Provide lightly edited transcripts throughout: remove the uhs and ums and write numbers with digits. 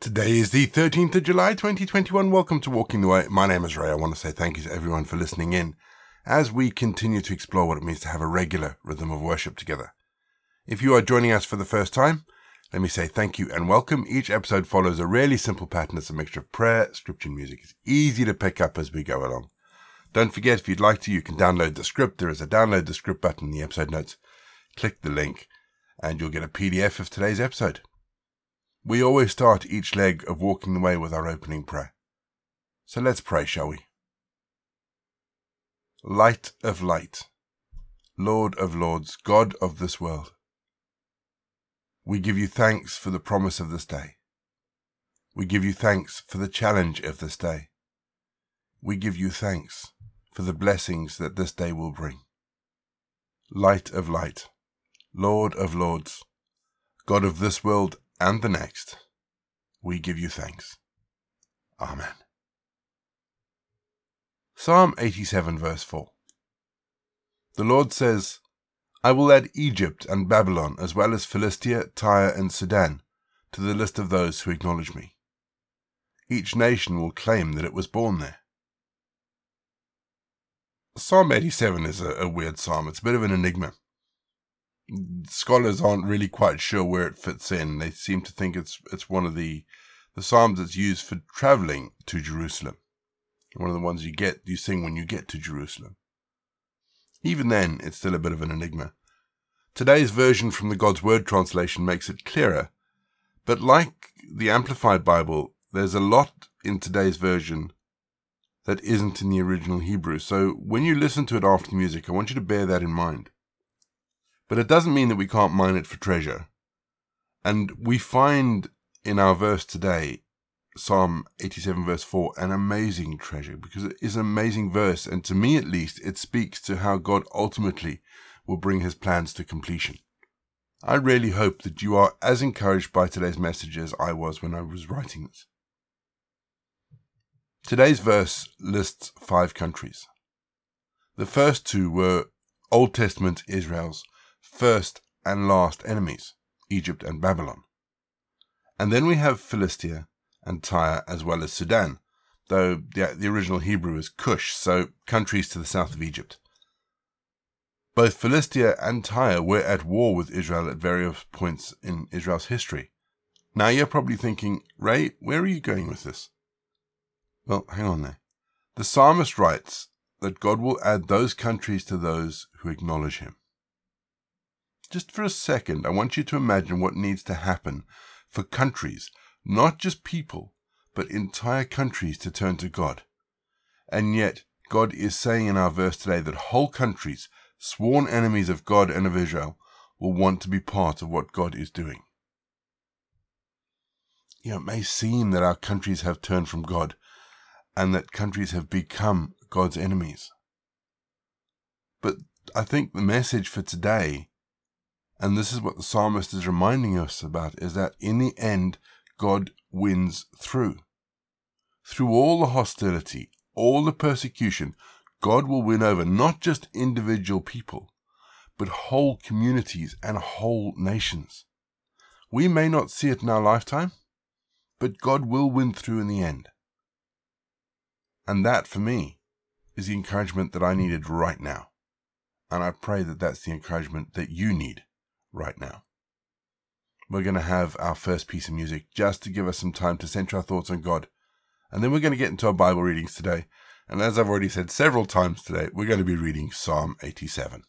Today is the 13th of July, 2021. Welcome to Walking the Way. My name is Ray. I want to say thank you to everyone for listening in as we continue to explore what it means to have a regular rhythm of worship together. If you are joining us for the first time, let me say thank you and welcome. Each episode follows a really simple pattern. It's a mixture of prayer, scripture, and music. It's easy to pick up as we go along. Don't forget, if you'd like to, you can download the script. There is a download the script button in the episode notes. Click the link and you'll get a PDF of today's episode. We always start each leg of Walking the Way with our opening prayer. So let's pray, shall we? Light of light, Lord of lords, God of this world, we give you thanks for the promise of this day. We give you thanks for the challenge of this day. We give you thanks for the blessings that this day will bring. Light of light, Lord of lords, God of this world and the next, we give you thanks. Amen. Psalm 87 verse 4. The Lord says, I will add Egypt and Babylon, as well as Philistia, Tyre and Sudan, to the list of those who acknowledge me. Each nation will claim that it was born there. Psalm 87 is a weird psalm. It's a bit of an enigma. Scholars aren't really quite sure where it fits in. They seem to think it's one of the psalms that's used for traveling to Jerusalem. One of the ones you sing when you get to Jerusalem. Even then, it's still a bit of an enigma. Today's version from the God's Word Translation makes it clearer, but like the Amplified Bible, there's a lot in today's version that isn't in the original Hebrew. So when you listen to it after the music, I want you to bear that in mind. But it doesn't mean that we can't mine it for treasure. And we find in our verse today, Psalm 87 verse 4, an amazing treasure, because it is an amazing verse. And to me, at least, it speaks to how God ultimately will bring his plans to completion. I really hope that you are as encouraged by today's message as I was when I was writing this. Today's verse lists 5 countries. The first 2 were Old Testament Israel's first and last enemies, Egypt and Babylon. And then we have Philistia and Tyre, as well as Sudan, though the original Hebrew is Cush, so countries to the south of Egypt. Both Philistia and Tyre were at war with Israel at various points in Israel's history. Now you're probably thinking, Ray, where are you going with this? Well, hang on there. The psalmist writes that God will add those countries to those who acknowledge him. Just for a second, I want you to imagine what needs to happen for countries, not just people, but entire countries to turn to God. And yet, God is saying in our verse today that whole countries, sworn enemies of God and of Israel, will want to be part of what God is doing. You know, it may seem that our countries have turned from God and that countries have become God's enemies. But I think the message for today, and this is what the psalmist is reminding us about, is that in the end, God wins through. Through all the hostility, all the persecution, God will win over not just individual people, but whole communities and whole nations. We may not see it in our lifetime, but God will win through in the end. And that, for me, is the encouragement that I needed right now. And I pray that that's the encouragement that you need right now. We're going to have our first piece of music just to give us some time to center our thoughts on God. And then we're going to get into our Bible readings today. And as I've already said several times today, we're going to be reading Psalm 87.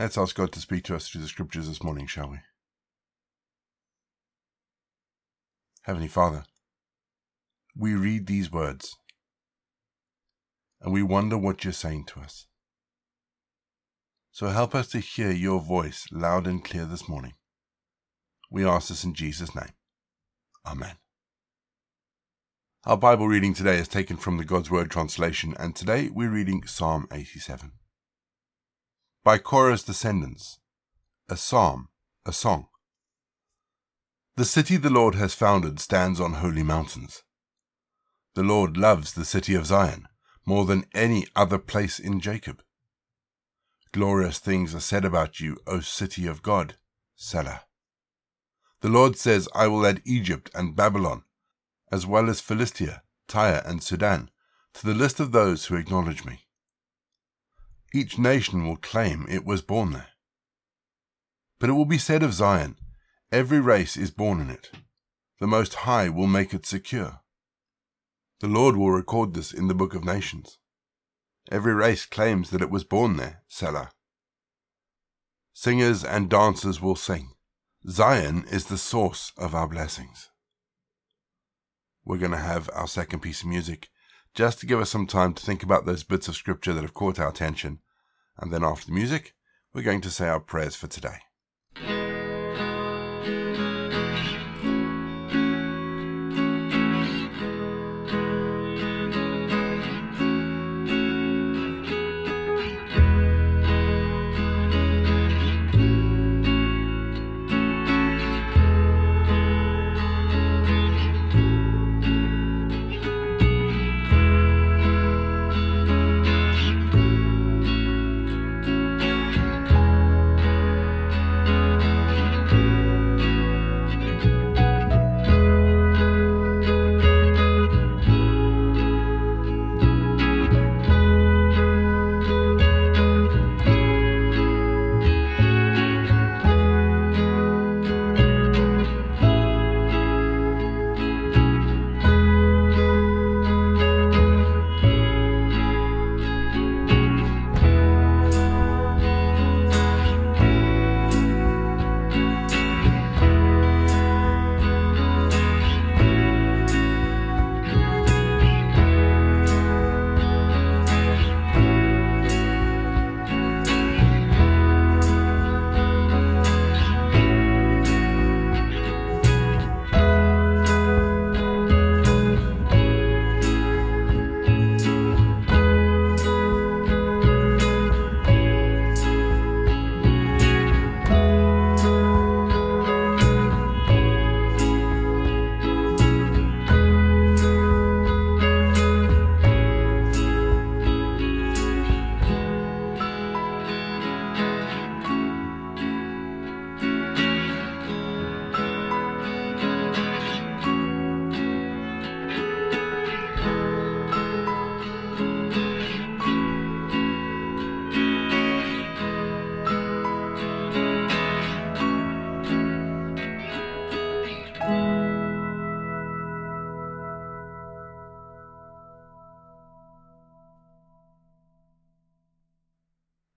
Let's ask God to speak to us through the Scriptures this morning, shall we? Heavenly Father, we read these words and we wonder what you're saying to us. So help us to hear your voice loud and clear this morning. We ask this in Jesus' name. Amen. Our Bible reading today is taken from the God's Word Translation, and today we're reading Psalm 87. By Korah's descendants, a psalm, a song. The city the Lord has founded stands on holy mountains. The Lord loves the city of Zion more than any other place in Jacob. Glorious things are said about you, O city of God, Selah. The Lord says, I will add Egypt and Babylon, as well as Philistia, Tyre and Sudan, to the list of those who acknowledge me. Each nation will claim it was born there. But it will be said of Zion, every race is born in it. The Most High will make it secure. The Lord will record this in the Book of Nations. Every race claims that it was born there, Selah. Singers and dancers will sing. Zion is the source of our blessings. We're going to have our second piece of music just to give us some time to think about those bits of scripture that have caught our attention. And then after the music, we're going to say our prayers for today.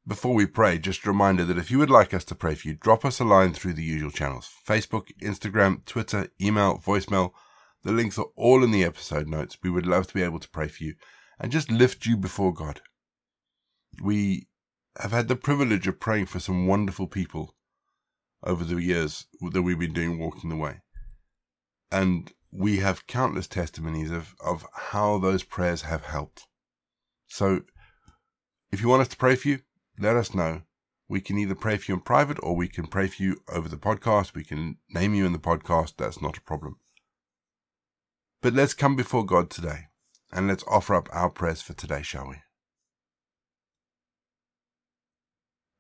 Before we pray, just a reminder that if you would like us to pray for you, drop us a line through the usual channels: Facebook, Instagram, Twitter, email, voicemail. The links are all in the episode notes. We would love to be able to pray for you and just lift you before God. We have had the privilege of praying for some wonderful people over the years that we've been doing Walking the Way. And we have countless testimonies of how those prayers have helped. So if you want us to pray for you, let us know. We can either pray for you in private or we can pray for you over the podcast. We can name you in the podcast. That's not a problem. But let's come before God today and let's offer up our prayers for today, shall we?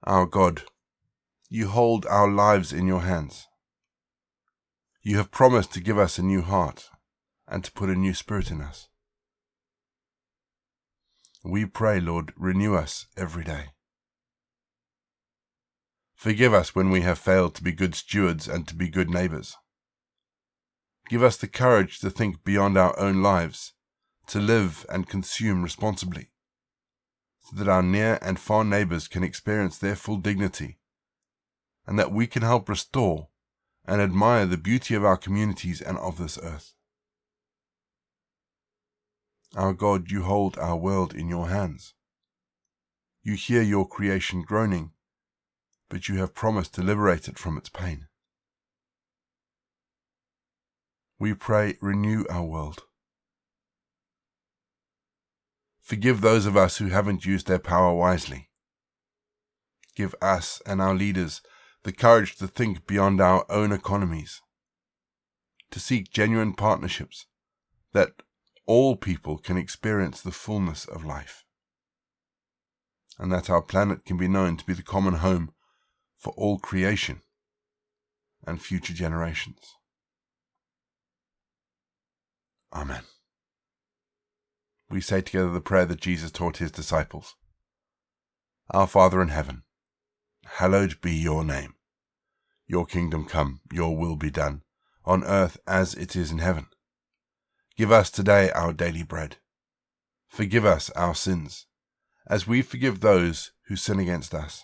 Our God, you hold our lives in your hands. You have promised to give us a new heart and to put a new spirit in us. We pray, Lord, renew us every day. Forgive us when we have failed to be good stewards and to be good neighbours. Give us the courage to think beyond our own lives, to live and consume responsibly, so that our near and far neighbours can experience their full dignity, and that we can help restore and admire the beauty of our communities and of this earth. Our God, you hold our world in your hands. You hear your creation groaning, but you have promised to liberate it from its pain. We pray, renew our world. Forgive those of us who haven't used their power wisely. Give us and our leaders the courage to think beyond our own economies, to seek genuine partnerships that all people can experience the fullness of life, and that our planet can be known to be the common home for all creation and future generations. Amen. We say together the prayer that Jesus taught his disciples. Our Father in heaven, hallowed be your name. Your kingdom come, your will be done, on earth as it is in heaven. Give us today our daily bread. Forgive us our sins, as we forgive those who sin against us.